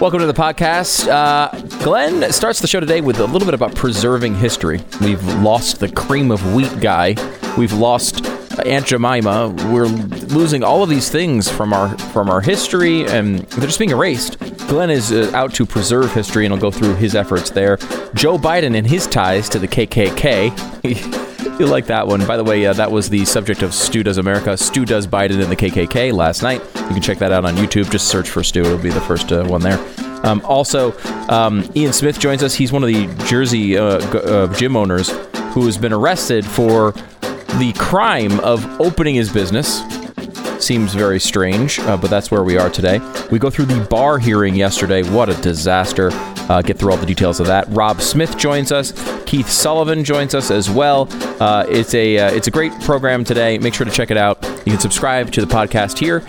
Welcome to the podcast. Glenn starts the show today with a little bit about preserving history. We've lost the cream of wheat guy. We've lost Aunt Jemima. We're losing all of these things from our history, and they're just being erased. Glenn is out to preserve history, and he'll go through his efforts there. Joe Biden and his ties to the KKK. You'll like that one. By the way, that was the subject of Stu Does America, Stu Does Biden in the KKK last night. You can check that out on YouTube. Just search for Stu. It'll be the first one there. Also, Ian Smith joins us. He's one of the Jersey gym owners who has been arrested for the crime of opening his business. Seems very strange, but that's where we are today. We go through the Barr hearing yesterday. What a disaster. Get through all the details of that. Rob Smith joins us. Keith Sullivan joins us as well. It's a great program today. Make sure to check it out. You can subscribe to the podcast here.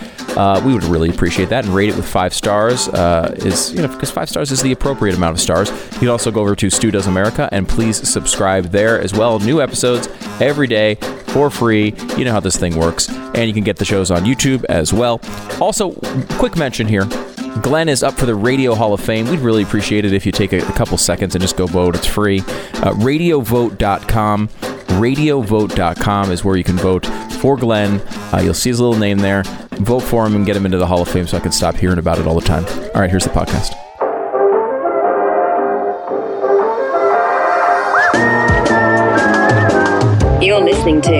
We would really appreciate that, and rate it with 5 stars. Because 5 stars is the appropriate amount of stars. You can also go over to Stu Does America and please subscribe there as well. New episodes every day for free. You know how this thing works, and you can get the shows on YouTube as well. Also, quick mention here. Glenn is up for the Radio Hall of Fame. We'd really appreciate it if you take a couple seconds and just go vote. It's free. RadioVote.com. RadioVote.com is where you can vote for Glenn. You'll see his little name there. Vote for him and get him into the Hall of Fame so I can stop hearing about it all the time. All right, here's the podcast. You're listening to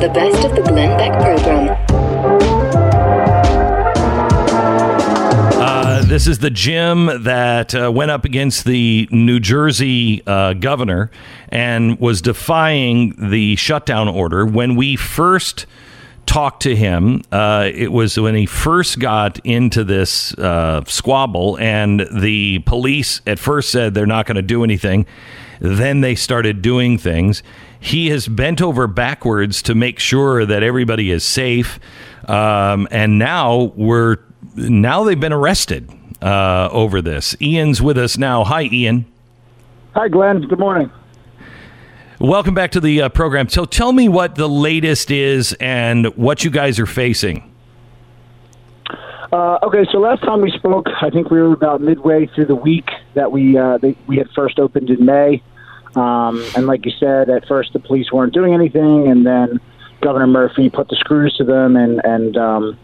the best of the Glenn Beck program. This is the gym that went up against the New Jersey governor and was defying the shutdown order. When we first talked to him, it was when he first got into this squabble, and the police at first said they're not going to do anything. Then they started doing things. He has bent over backwards to make sure that everybody is safe. And now they've been arrested. Over this. Ian's with us now. Hi, Ian. Hi, Glenn. Good morning. Welcome back to the program. So tell me what the latest is and what you guys are facing. Okay, so last time we spoke, I think we were about midway through the week that we had first opened in May. And like you said, at first the police weren't doing anything, and then Governor Murphy put the screws to them and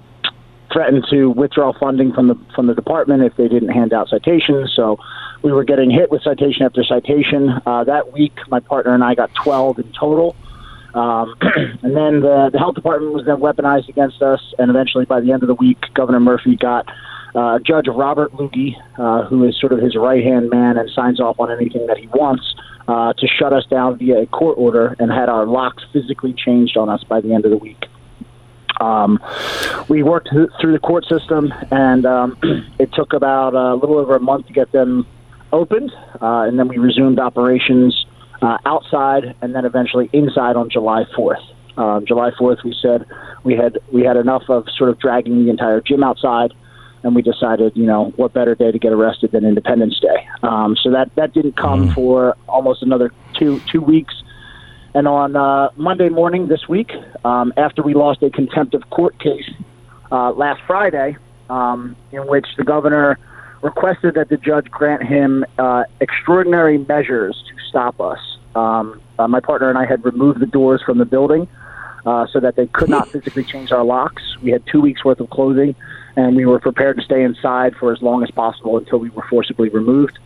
threatened to withdraw funding from the department if they didn't hand out citations. So we were getting hit with citation after citation. That week, my partner and I got 12 in total. And then the health department was then weaponized against us. And eventually, by the end of the week, Governor Murphy got Judge Robert Lugie, who is sort of his right-hand man and signs off on anything that he wants, to shut us down via a court order, and had our locks physically changed on us by the end of the week. We worked through the court system, and it took about a little over a month to get them opened, and then we resumed operations outside, and then eventually inside on July 4th. July 4th, we said we had enough of sort of dragging the entire gym outside, and we decided, what better day to get arrested than Independence Day. So that didn't come for almost another two weeks. And on Monday morning this week, after we lost a contempt of court case last Friday, in which the governor requested that the judge grant him extraordinary measures to stop us. My partner and I had removed the doors from the building so that they could not physically change our locks. We had 2 weeks' worth of clothing, and we were prepared to stay inside for as long as possible until we were forcibly removed.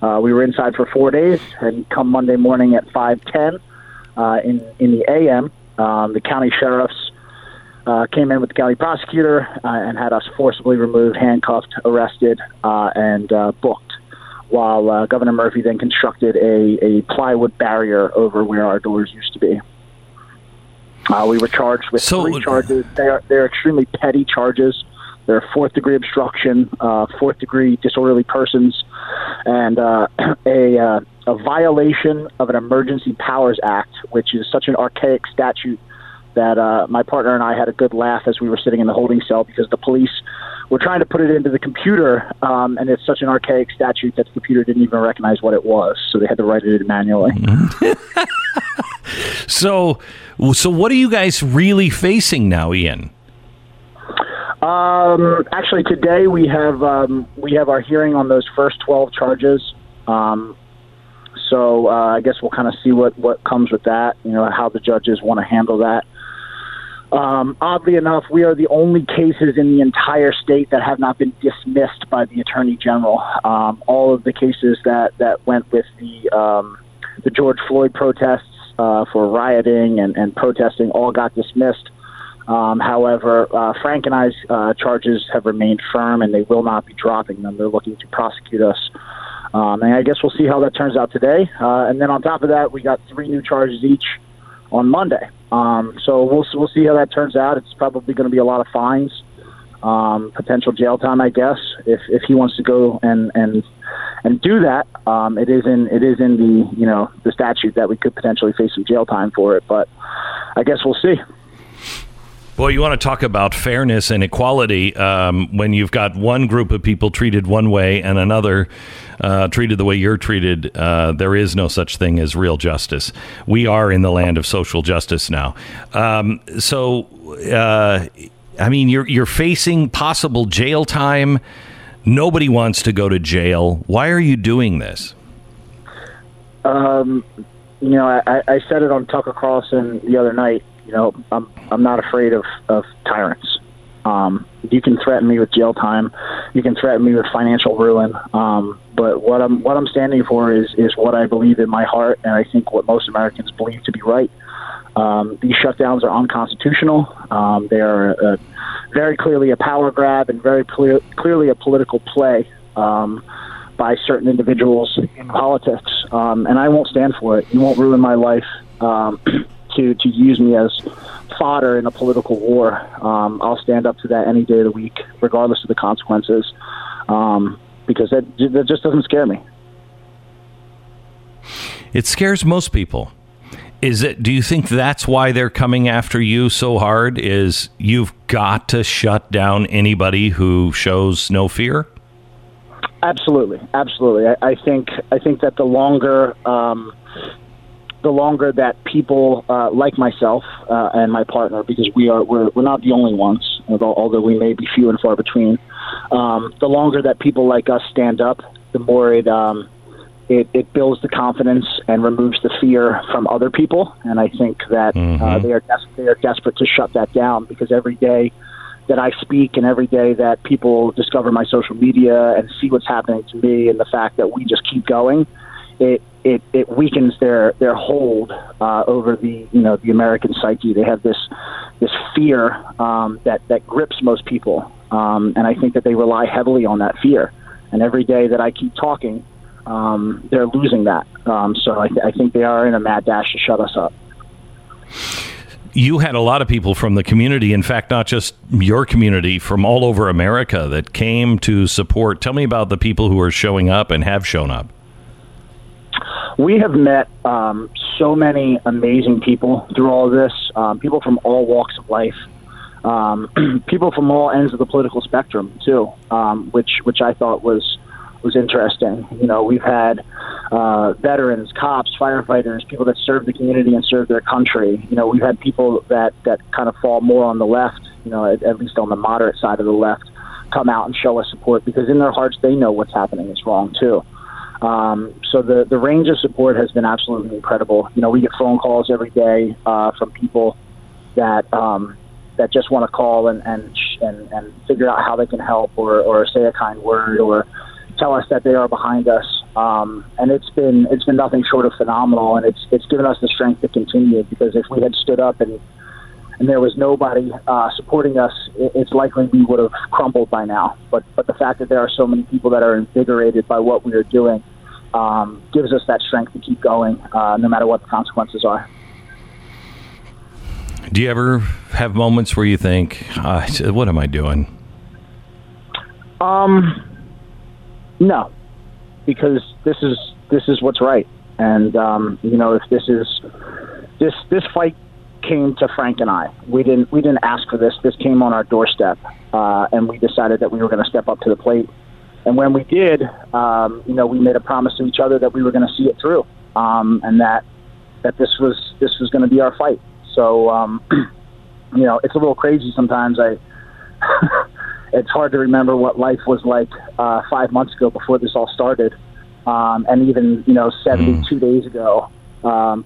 We were inside for 4 days, and come Monday morning at 5:10, in the a.m., the county sheriffs came in with the county prosecutor and had us forcibly removed, handcuffed, arrested, and booked, while Governor Murphy then constructed a plywood barrier over where our doors used to be. We were charged with 3 charges. They're extremely petty charges. They're fourth-degree obstruction, fourth-degree disorderly persons, and a violation of an Emergency Powers Act, which is such an archaic statute that my partner and I had a good laugh as we were sitting in the holding cell, because the police were trying to put it into the computer, and it's such an archaic statute that the computer didn't even recognize what it was, so they had to write it in manually. So what are you guys really facing now, Ian? Actually, today we have our hearing on those first 12 charges. So I guess we'll kind of see what comes with that, you know, how the judges want to handle that. Oddly enough, we are the only cases in the entire state that have not been dismissed by the Attorney General. All of the cases that went with the George Floyd protests for rioting and protesting all got dismissed. However, Frank and I's charges have remained firm, and they will not be dropping them. They're looking to prosecute us. And I guess we'll see how that turns out today. And then on top of that, we got 3 new charges each on Monday. So we'll see how that turns out. It's probably going to be a lot of fines, potential jail time, I guess, if he wants to go and do that. It is in the, you know, the statute that we could potentially face some jail time for it, but I guess we'll see. Well, you want to talk about fairness and equality when you've got one group of people treated one way and another treated the way you're treated. There is no such thing as real justice. We are in the land of social justice now. I mean, you're facing possible jail time. Nobody wants to go to jail. Why are you doing this? You know, I said it on Tucker Carlson the other night. You know, I'm not afraid of tyrants. You can threaten me with jail time. You can threaten me with financial ruin. But what I'm standing for is what I believe in my heart, and I think what most Americans believe to be right. These shutdowns are unconstitutional. They are very clearly a power grab and very clearly a political play by certain individuals in politics. And I won't stand for it. You won't ruin my life. To use me as fodder in a political war. I'll stand up to that any day of the week, regardless of the consequences, because that just doesn't scare me. It scares most people. Do you think that's why they're coming after you so hard, is you've got to shut down anybody who shows no fear? Absolutely. I think that the longer that people like myself and my partner, because we're not the only ones, although we may be few and far between, the longer that people like us stand up, the more it builds the confidence and removes the fear from other people. And I think that they are desperate to shut that down, because every day that I speak and every day that people discover my social media and see what's happening to me and the fact that we just keep going, it weakens their hold over the American psyche. They have this fear that grips most people, and I think that they rely heavily on that fear. And every day that I keep talking, they're losing that. So I think they are in a mad dash to shut us up. You had a lot of people from the community, in fact, not just your community, from all over America that came to support. Tell me about the people who are showing up and have shown up. We have met so many amazing people through all of this, people from all walks of life, people from all ends of the political spectrum, too, which I thought was interesting. You know, we've had veterans, cops, firefighters, people that serve the community and serve their country. You know, we've had people that kind of fall more on the left, you know, at least on the moderate side of the left, come out and show us support, because in their hearts they know what's happening is wrong, too. So the range of support has been absolutely incredible. You know, we get phone calls every day from people that just want to call and figure out how they can help or say a kind word or tell us that they are behind us. And it's been nothing short of phenomenal, and it's given us the strength to continue, because if we had stood up and there was nobody supporting us, it's likely we would have crumbled by now. But the fact that there are so many people that are invigorated by what we are doing gives us that strength to keep going, no matter what the consequences are. Do you ever have moments where you think, what am I doing? No, because this is what's right. And, you know, if this fight came to Frank and I. We didn't ask for this. This came on our doorstep, and we decided that we were going to step up to the plate. And when we did, you know, we made a promise to each other that we were going to see it through, and that this was going to be our fight. So, you know, it's a little crazy sometimes. I it's hard to remember what life was like 5 months ago before this all started, and even 72 days ago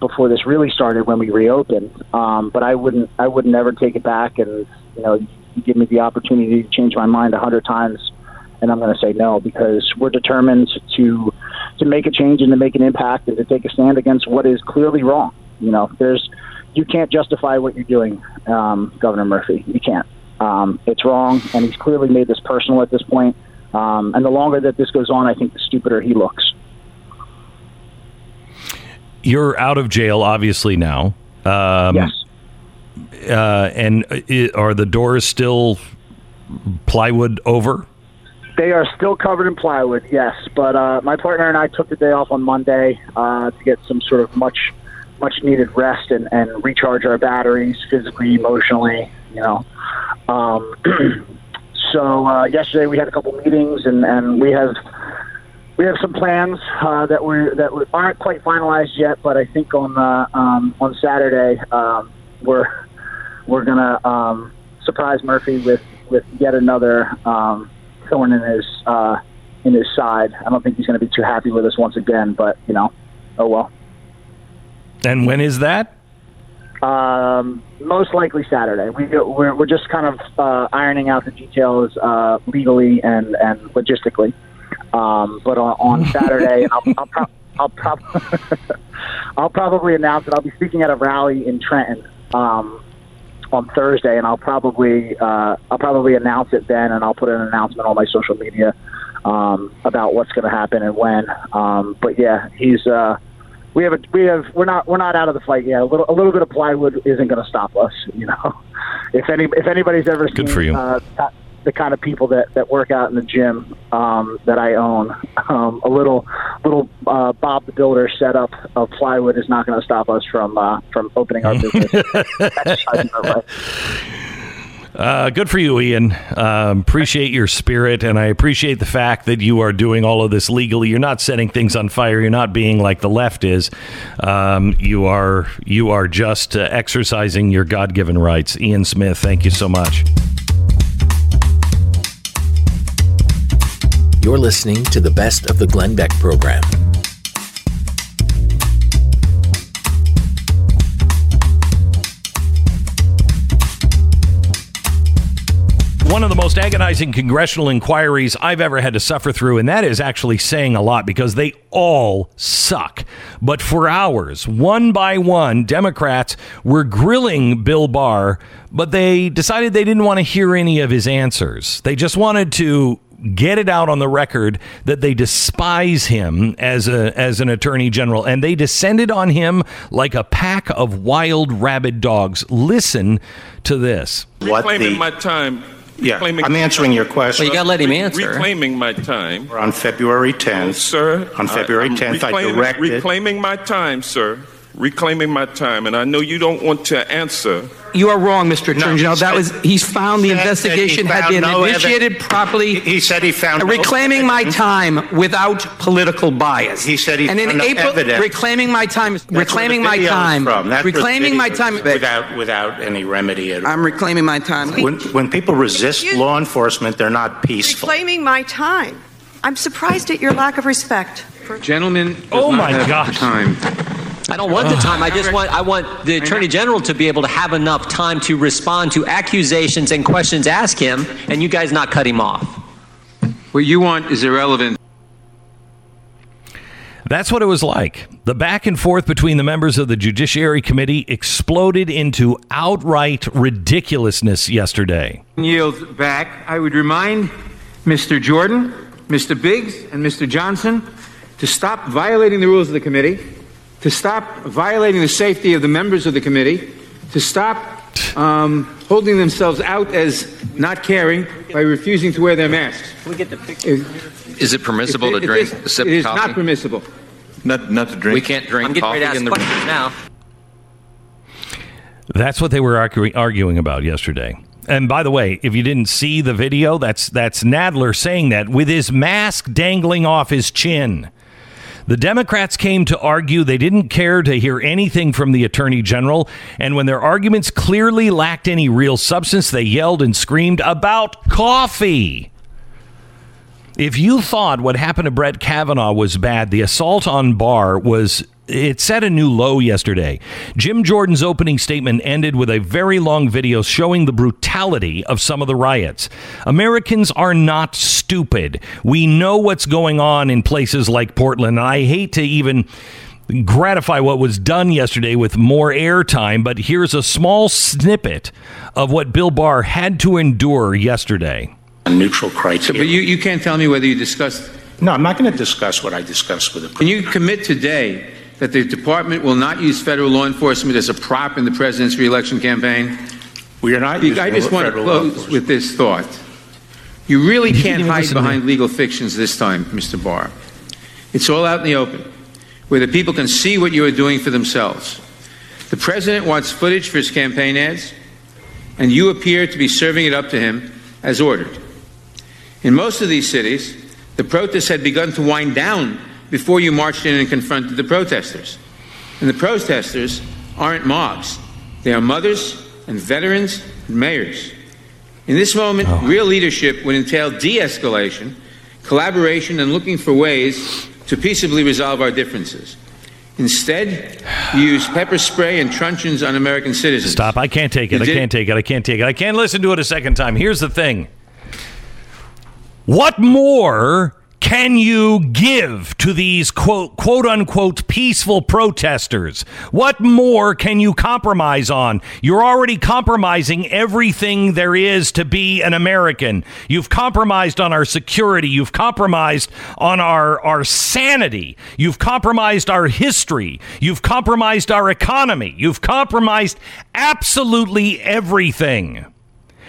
before this really started when we reopened. But I wouldn't ever take it back. And you give me the opportunity to change my mind 100 times, and I'm going to say no, because we're determined to make a change and to make an impact and to take a stand against what is clearly wrong. You can't justify what you're doing, Governor Murphy. You can't. It's wrong, and he's clearly made this personal at this point. And the longer that this goes on, I think the stupider he looks. You're out of jail, obviously, now. Yes. Are the doors still plywood over? They are still covered in plywood, yes. But my partner and I took the day off on Monday to get some sort of much-needed rest and recharge our batteries physically, emotionally, So yesterday we had a couple meetings, and we have some plans that aren't quite finalized yet. But I think on Saturday we're gonna surprise Murphy with yet another thorn in his side. I don't think he's going to be too happy with us once again, but oh well. And when is that? Most likely Saturday. We're just kind of ironing out the details legally and logistically. But on Saturday, I'll probably announce it. I'll be speaking at a rally in Trenton on Thursday, and I'll probably announce it then, and I'll put an announcement on my social media about what's going to happen and when. But yeah, he's. We're not out of the fight yet. A little bit of plywood isn't going to stop us, If anybody's ever seen the kind of people that work out in the gym that I own, a little Bob the Builder setup of plywood is not going to stop us from opening our business. Good for you, Ian. Appreciate your spirit, and I appreciate the fact that you are doing all of this legally. You're not setting things on fire. You're not being like the left is. You are just exercising your God-given rights. Ian Smith, thank you so much. You're listening to the best of the Glenn Beck program. One of the most agonizing congressional inquiries I've ever had to suffer through, and that is actually saying a lot because they all suck. But for hours, one by one, Democrats were grilling Bill Barr, but they decided they didn't want to hear any of his answers. They just wanted to get it out on the record that they despise him as an attorney general, and they descended on him like a pack of wild, rabid dogs. Listen to this. Reclaiming my time. Yeah, I'm answering your question. Well, you got to let him answer. Reclaiming my time. On February 10th. Sir. On February 10th, I directed. Reclaiming my time, sir. Reclaiming my time. And I know you don't want to answer. You are wrong, Mr. Attorney General. He's found the investigation had been initiated properly. He said he found reclaiming my time without political bias. He said he found no evidence. Reclaiming my time. Reclaiming my time. Reclaiming my time without any remedy at all. I'm reclaiming my time. When people resist law enforcement, they're not peaceful. Reclaiming my time. I'm surprised at your lack of respect. Gentlemen, oh my gosh. I don't want the time. I want the Attorney General to be able to have enough time to respond to accusations and questions asked him, and you guys not cut him off. What you want is irrelevant. That's what it was like. The back and forth between the members of the Judiciary Committee exploded into outright ridiculousness yesterday. Yield back. I would remind Mr. Jordan, Mr. Biggs, and Mr. Johnson to stop violating the rules of the committee, to stop violating the safety of the members of the committee, to stop holding themselves out as not caring by refusing to wear their masks. Can we get the picture? Is it permissible to drink a sip of coffee? It is not permissible. Not to drink. We can't drink coffee in the room now. That's what they were arguing about yesterday. And by the way, if you didn't see the video, that's Nadler saying that with his mask dangling off his chin. The Democrats came to argue. They didn't care to hear anything from the Attorney General. And when their arguments clearly lacked any real substance, they yelled and screamed about coffee. If you thought what happened to Brett Kavanaugh was bad, the assault on Barr was... It set a new low yesterday. Jim Jordan's opening statement ended with a very long video showing the brutality of some of the riots. Americans are not stupid. We know what's going on in places like Portland. And I hate to even gratify what was done yesterday with more airtime, but here's a small snippet of what Bill Barr had to endure yesterday. A neutral criteria. But you can't tell me whether you discussed... No, I'm not going to discuss what I discussed with him. Can you commit today that the department will not use federal law enforcement as a prop in the president's reelection campaign? We are not using federal law enforcement. I just want to close with this thought. You really can't hide behind legal fictions this time, Mr. Barr. It's all out in the open, where the people can see what you are doing for themselves. The president wants footage for his campaign ads, and you appear to be serving it up to him as ordered. In most of these cities, the protests had begun to wind down before you marched in and confronted the protesters. And the protesters aren't mobs. They are mothers and veterans and mayors. In this moment, real leadership would entail de-escalation, collaboration, and looking for ways to peaceably resolve our differences. Instead, you use pepper spray and truncheons on American citizens. Stop. I can't take it. I can't take it. I can't listen to it a second time. Here's the thing. What more can you give to these quote unquote peaceful protesters? What more can you compromise on? You're already compromising everything there is to be an American. You've compromised on our security. You've compromised on our sanity. You've compromised our history. You've compromised our economy. You've compromised absolutely everything.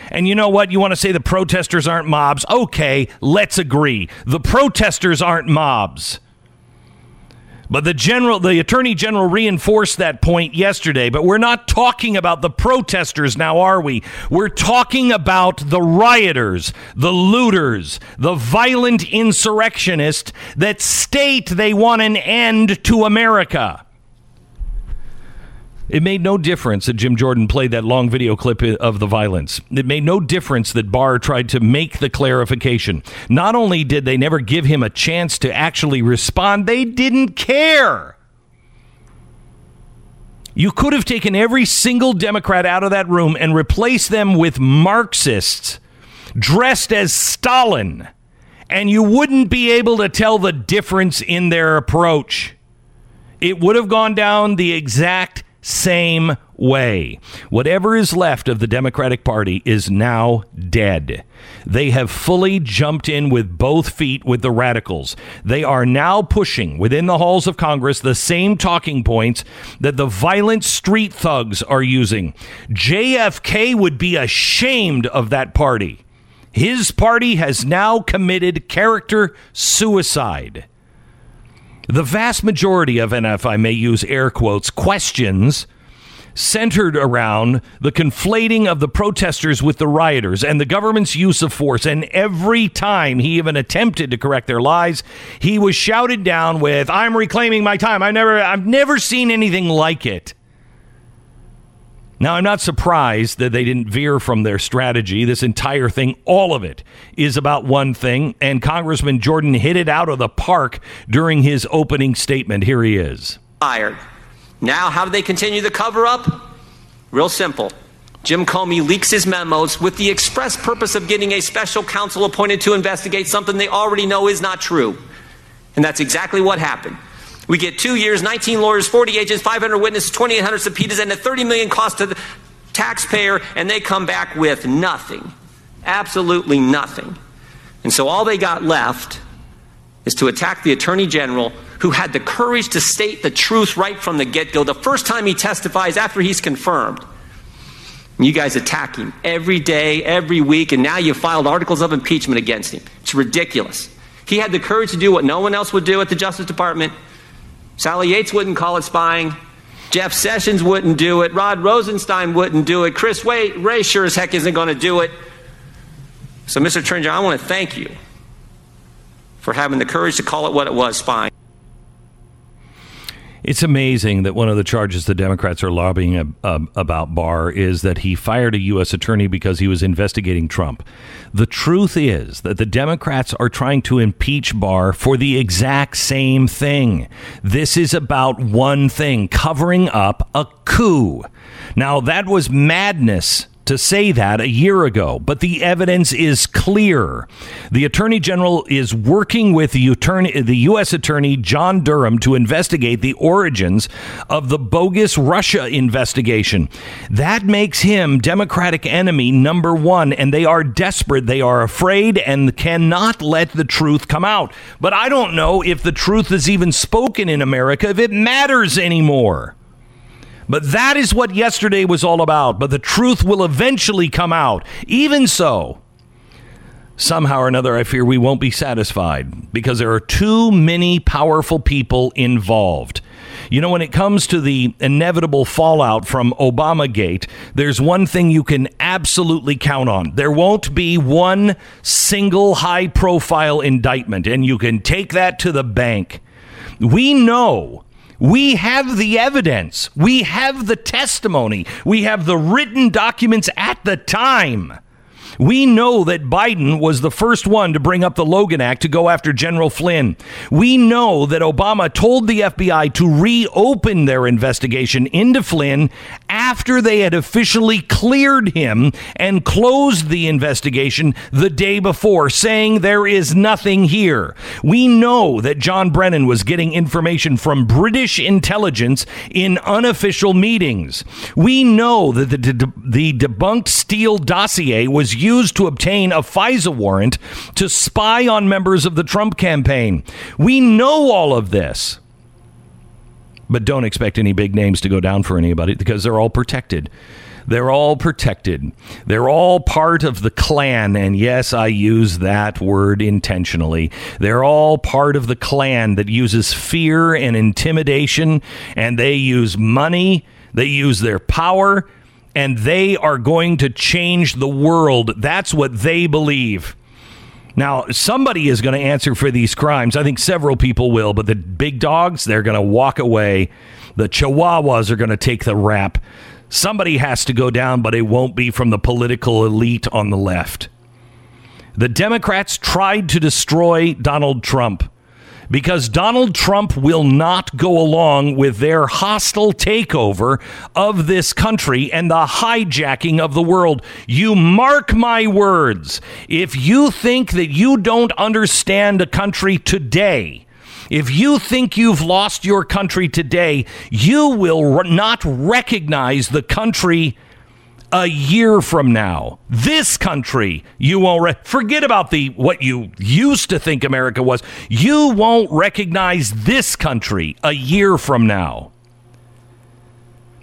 And you know what? You want to say the protesters aren't mobs. Okay, let's agree. The protesters aren't mobs. But the Attorney General reinforced that point yesterday. But we're not talking about the protesters now, are we? We're talking about the rioters, the looters, the violent insurrectionists that state they want an end to America. It made no difference that Jim Jordan played that long video clip of the violence. It made no difference that Barr tried to make the clarification. Not only did they never give him a chance to actually respond, they didn't care. You could have taken every single Democrat out of that room and replaced them with Marxists dressed as Stalin, and you wouldn't be able to tell the difference in their approach. It would have gone down the exact same way. Whatever is left of the Democratic Party is now dead. They have fully jumped in with both feet with the radicals. They are now pushing within the halls of Congress the same talking points that the violent street thugs are using. JFK would be ashamed of that party. His party has now committed character suicide. The vast majority of, and if I may use air quotes, questions centered around the conflating of the protesters with the rioters and the government's use of force. And every time he even attempted to correct their lies, he was shouted down with, "I'm reclaiming my time. I've never seen anything like it." Now, I'm not surprised that they didn't veer from their strategy. This entire thing, all of it, is about one thing. And Congressman Jordan hit it out of the park during his opening statement. Here he is. Fired. Now, how do they continue the cover-up? Real simple. Jim Comey leaks his memos with the express purpose of getting a special counsel appointed to investigate something they already know is not true. And that's exactly what happened. We get 2 years, 19 lawyers, 40 agents, 500 witnesses, 2,800 subpoenas, and a $30 million cost to the taxpayer, and they come back with nothing. Absolutely nothing. And so all they got left is to attack the Attorney General, who had the courage to state the truth right from the get-go. The first time he testifies after he's confirmed. And you guys attack him every day, every week, and now you filed articles of impeachment against him. It's ridiculous. He had the courage to do what no one else would do at the Justice Department. Sally Yates wouldn't call it spying. Jeff Sessions wouldn't do it. Rod Rosenstein wouldn't do it. Chris Wray sure as heck isn't going to do it. So, Mr. Attorney General, I want to thank you for having the courage to call it what it was, spying. It's amazing that one of the charges the Democrats are lobbying about Barr is that he fired a U.S. attorney because he was investigating Trump. The truth is that the Democrats are trying to impeach Barr for the exact same thing. This is about one thing, covering up a coup. Now, that was madness to say that a year ago, but the evidence is clear. The Attorney General is working with the U.S. Attorney John Durham to investigate the origins of the bogus Russia investigation. That makes him Democratic enemy number one, and they are desperate, they are afraid, and cannot let the truth come out. But I don't know if the truth is even spoken in America, if it matters anymore. But that is what yesterday was all about. But the truth will eventually come out. Even so, somehow or another, I fear we won't be satisfied because there are too many powerful people involved. You know, when it comes to the inevitable fallout from Obamagate, there's one thing you can absolutely count on. There won't be one single high-profile indictment, and you can take that to the bank. We know. We have the evidence. We have the testimony. We have the written documents at the time. We know that Biden was the first one to bring up the Logan Act to go after General Flynn. We know that Obama told the FBI to reopen their investigation into Flynn after they had officially cleared him and closed the investigation the day before, saying there is nothing here. We know that John Brennan was getting information from British intelligence in unofficial meetings. We know that the debunked Steele dossier was used to obtain a FISA warrant to spy on members of the Trump campaign. We know all of this. But don't expect any big names to go down for anybody because they're all protected. They're all protected. They're all part of the Klan. And yes, I use that word intentionally. They're all part of the Klan that uses fear and intimidation. And they use money. They use their power. And they are going to change the world. That's what they believe. Now, somebody is going to answer for these crimes. I think several people will. But the big dogs, they're going to walk away. The chihuahuas are going to take the rap. Somebody has to go down, but it won't be from the political elite on the left. The Democrats tried to destroy Donald Trump because Donald Trump will not go along with their hostile takeover of this country and the hijacking of the world. You mark my words. If you think that you don't understand a country today, if you think you've lost your country today, you will not recognize the country a year from now. This country, you won't forget about what you used to think America was. You won't recognize this country a year from now.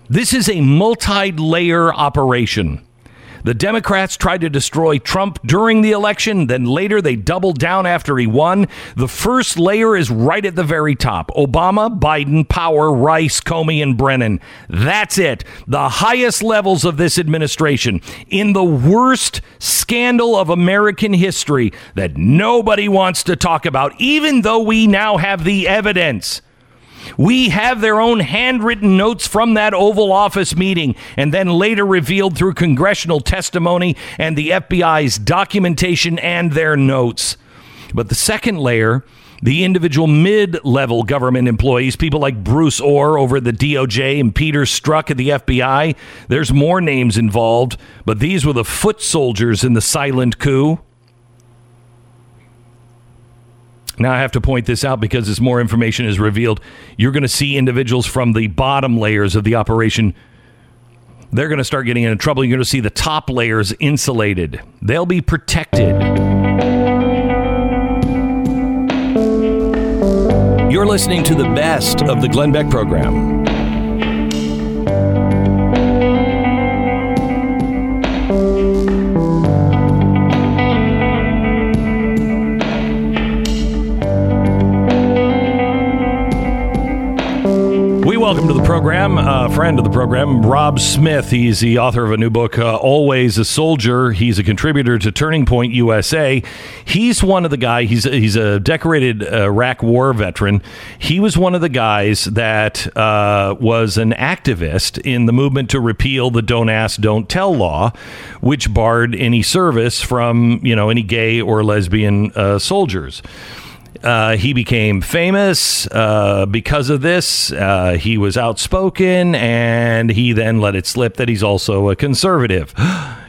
This is a multi-layer operation. The Democrats tried to destroy Trump during the election. Then later they doubled down after he won. The first layer is right at the very top. Obama, Biden, Power, Rice, Comey, and Brennan. That's it. The highest levels of this administration in the worst scandal of American history that nobody wants to talk about, even though we now have the evidence. We have their own handwritten notes from that Oval Office meeting and then later revealed through congressional testimony and the FBI's documentation and their notes. But the second layer, the individual mid-level government employees, people like Bruce Orr over at the DOJ and Peter Strzok at the FBI, there's more names involved, but these were the foot soldiers in the silent coup. Now, I have to point this out because as more information is revealed, you're going to see individuals from the bottom layers of the operation. They're going to start getting into trouble. You're going to see the top layers insulated. They'll be protected. You're listening to the best of the Glenn Beck program. Welcome Welcome to the program, friend of the program, Rob Smith. He's the author of a new book, Always a Soldier. He's a contributor to Turning Point USA. He's one of the guys, he's a decorated Iraq war veteran. He was one of the guys that was an activist in the movement to repeal the Don't Ask, Don't Tell law, which barred any service from, you know, any gay or lesbian soldiers. He became famous because of this. He was outspoken, and he then let it slip that he's also a conservative.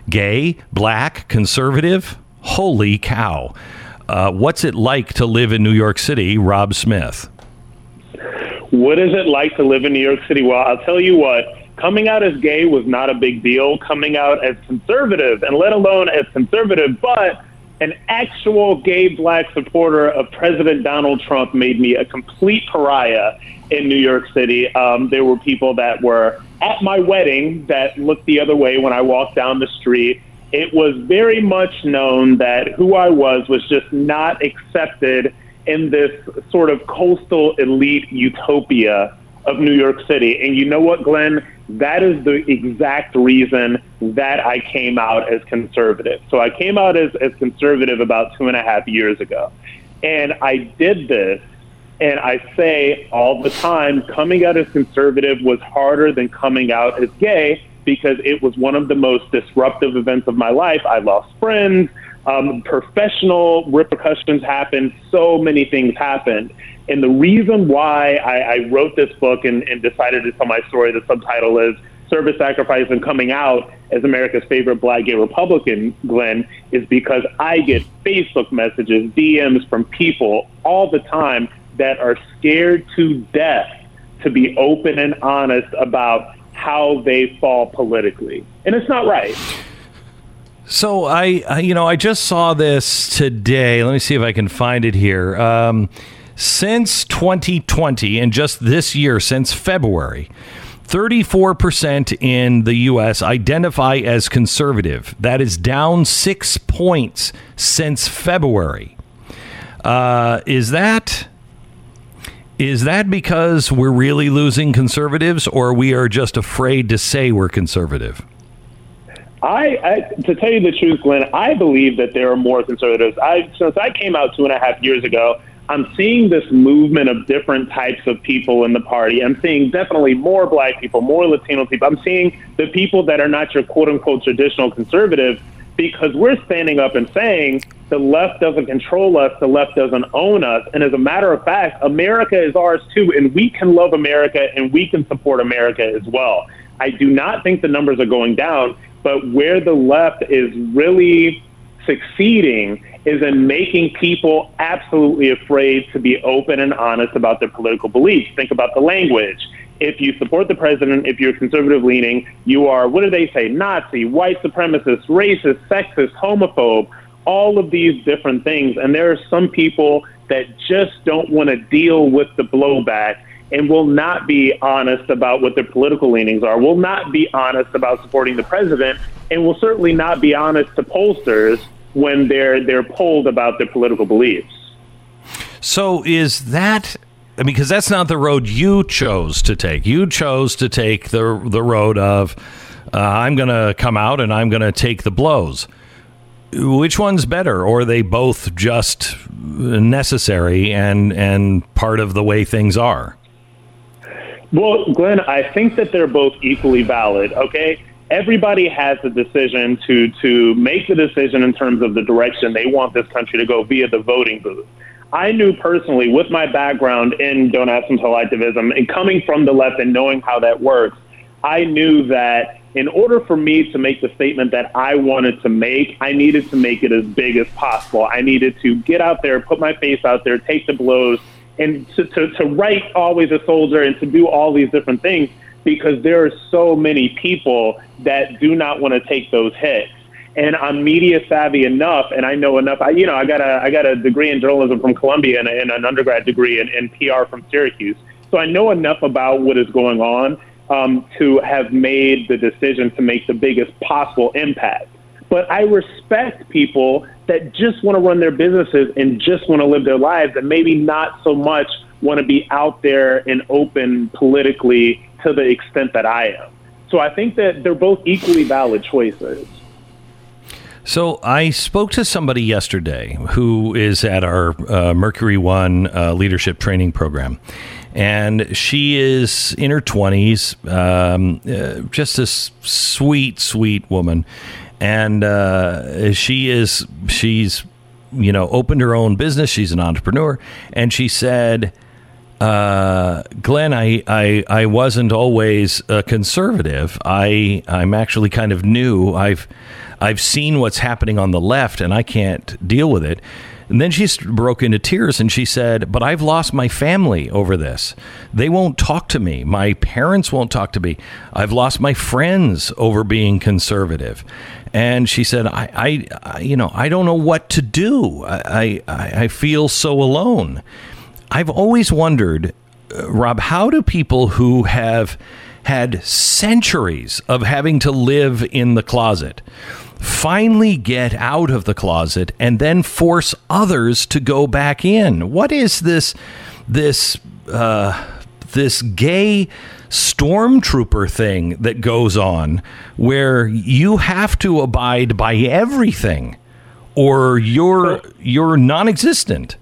Gay, black, conservative? Holy cow. What's it like to live in New York City, Rob Smith? What is it like to live in New York City? Well, I'll tell you what. Coming out as gay was not a big deal. Coming out as conservative, and let alone as conservative, but an actual gay black supporter of President Donald Trump made me a complete pariah in New York City. There were people that were at my wedding that looked the other way when I walked down the street. It was very much known that who I was just not accepted in this sort of coastal elite utopia of New York City. And you know what, Glenn? That is the exact reason that I came out as conservative. So I came out as conservative about 2.5 years ago. And I did this, and I say all the time, coming out as conservative was harder than coming out as gay because it was one of the most disruptive events of my life. I lost friends, professional repercussions happened, so many things happened. And the reason why I wrote this book and decided to tell my story, the subtitle is Service, Sacrifice, and Coming Out as America's Favorite Black Gay Republican, Glenn, is because I get Facebook messages, DMs from people all the time that are scared to death to be open and honest about how they fall politically. And it's not right. So I just saw this today. Let me see if I can find it here. Since 2020, and just this year, since February, 34% in the U.S. identify as conservative. That is down 6 points since February. Is that because we're really losing conservatives, or we are just afraid to say we're conservative? I to tell you the truth, Glenn, I believe that there are more conservatives. Since I came out 2.5 years ago, I'm seeing this movement of different types of people in the party. I'm seeing definitely more black people, more Latino people. I'm seeing the people that are not your quote-unquote traditional conservative, because we're standing up and saying the left doesn't control us, the left doesn't own us. And as a matter of fact, America is ours too, and we can love America and we can support America as well. I do not think the numbers are going down, but where the left is really succeeding is in making people absolutely afraid to be open and honest about their political beliefs. Think about the language. If you support the president, if you're conservative leaning, you are, what do they say, Nazi, white supremacist, racist, sexist, homophobe, all of these different things. And there are some people that just don't want to deal with the blowback and will not be honest about what their political leanings are, will not be honest about supporting the president, and will certainly not be honest to pollsters when they're polled about their political beliefs. So is that, I mean, because that's not the road you chose to take. You chose to take the road of I'm going to come out and I'm going to take the blows. Which one's better, or are they both just necessary and part of the way things are? Well, Glenn, I think that they're both equally valid, okay? Everybody has the decision to make the decision in terms of the direction they want this country to go via the voting booth. I knew personally, with my background in Don't Ask Don't Tell activism and coming from the left and knowing how that works, I knew that in order for me to make the statement that I wanted to make, I needed to make it as big as possible. I needed to get out there, put my face out there, take the blows, and to write Always a Soldier and to do all these different things, because there are so many people that do not want to take those hits. And I'm media savvy enough, and I know enough. I got a degree in journalism from Columbia and an undergrad degree in PR from Syracuse. So I know enough about what is going on to have made the decision to make the biggest possible impact. But I respect people that just want to run their businesses and just want to live their lives and maybe not so much want to be out there and open politically to the extent that I am. So I think that they're both equally valid choices. So I spoke to somebody yesterday who is at our Mercury One leadership training program, and she is in her 20s, just this sweet, sweet woman. And she's, you know, opened her own business. She's an entrepreneur. And she said, Glenn, I wasn't always a conservative. I'm actually kind of new. I've seen what's happening on the left, and I can't deal with it. And then she broke into tears, and she said, but I've lost my family over this. They won't talk to me. My parents won't talk to me. I've lost my friends over being conservative. And she said, I don't know what to do. I feel so alone. I've always wondered, Rob, how do people who have had centuries of having to live in the closet finally get out of the closet and then force others to go back in? What is this gay stormtrooper thing that goes on where you have to abide by everything or you're non-existent?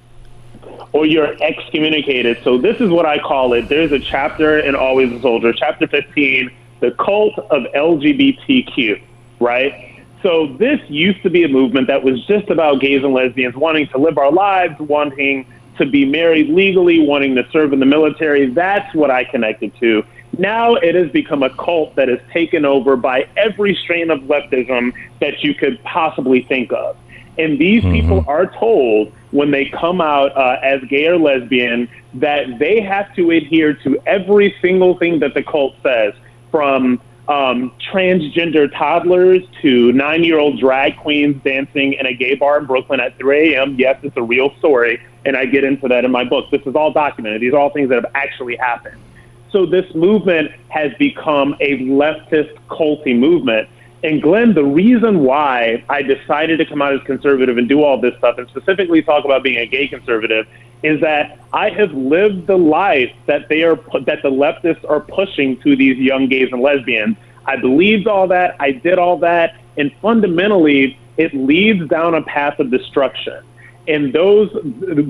Or you're excommunicated. So this is what I call it. There's a chapter in Always a Soldier, chapter 15, the cult of LGBTQ, right? So this used to be a movement that was just about gays and lesbians wanting to live our lives, wanting to be married legally, wanting to serve in the military. That's what I connected to. Now it has become a cult that is taken over by every strain of leftism that you could possibly think of. And these people are told when they come out as gay or lesbian that they have to adhere to every single thing that the cult says, from transgender toddlers to 9-year-old drag queens dancing in a gay bar in Brooklyn at 3 a.m. Yes, it's a real story, and I get into that in my book. This is all documented. These are all things that have actually happened. So this movement has become a leftist culty movement. And Glenn, the reason why I decided to come out as conservative and do all this stuff and specifically talk about being a gay conservative is that I have lived the life that the leftists are pushing to these young gays and lesbians. I believed all that. I did all that. And fundamentally, it leads down a path of destruction. And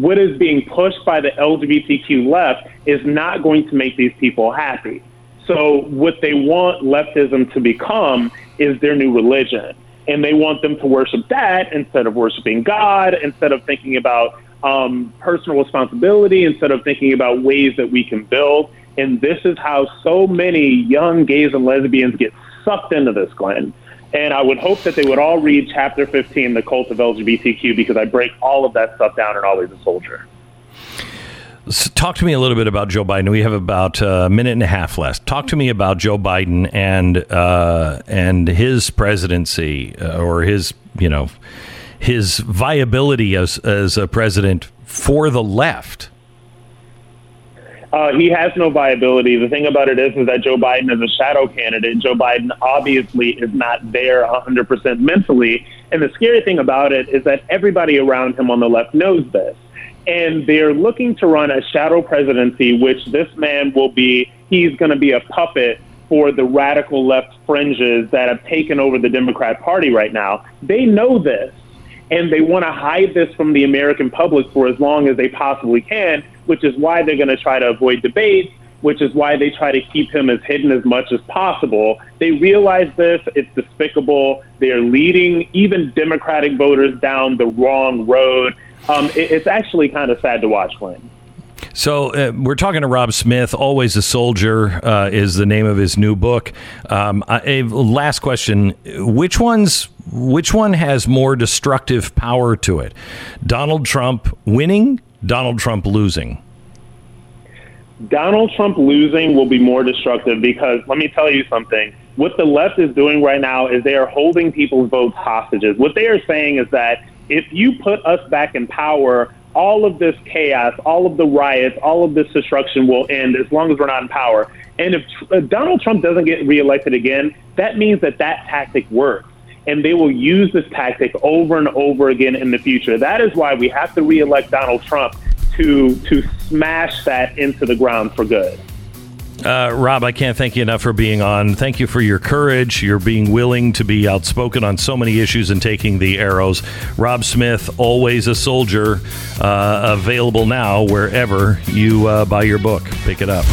what is being pushed by the LGBTQ left is not going to make these people happy. So what they want leftism to become is their new religion. And they want them to worship that instead of worshiping God, instead of thinking about personal responsibility, instead of thinking about ways that we can build. And this is how so many young gays and lesbians get sucked into this, Glenn. And I would hope that they would all read Chapter 15, The Cult of LGBTQ, because I break all of that stuff down in Always a Soldier. So talk to me a little bit about Joe Biden. We have about a minute and a half left. Talk to me about Joe Biden and his presidency or his viability as a president for the left. He has no viability. The thing about it is that Joe Biden is a shadow candidate. Joe Biden obviously is not there 100% mentally. And the scary thing about it is that everybody around him on the left knows this. And they're looking to run a shadow presidency, which this man will be. He's going to be a puppet for the radical left fringes that have taken over the Democrat Party right now. They know this, and they want to hide this from the American public for as long as they possibly can, which is why they're going to try to avoid debates, which is why they try to keep him as hidden as much as possible. They realize this. It's despicable. They're leading even Democratic voters down the wrong road. It's actually kind of sad to watch, Glenn. So we're talking to Rob Smith. Always a Soldier is the name of his new book. Last question. Which one has more destructive power to it? Donald Trump winning, Donald Trump losing? Donald Trump losing will be more destructive because let me tell you something. What the left is doing right now is they are holding people's votes hostages. What they are saying is that if you put us back in power, all of this chaos, all of the riots, all of this destruction will end as long as we're not in power. And if Donald Trump doesn't get reelected again, that means that tactic works. And they will use this tactic over and over again in the future. That is why we have to reelect Donald Trump to smash that into the ground for good. Rob, I can't thank you enough for being on. Thank you for your courage, your being willing to be outspoken on so many issues and taking the arrows. Rob Smith, Always a Soldier, available now wherever you buy your book. Pick it up.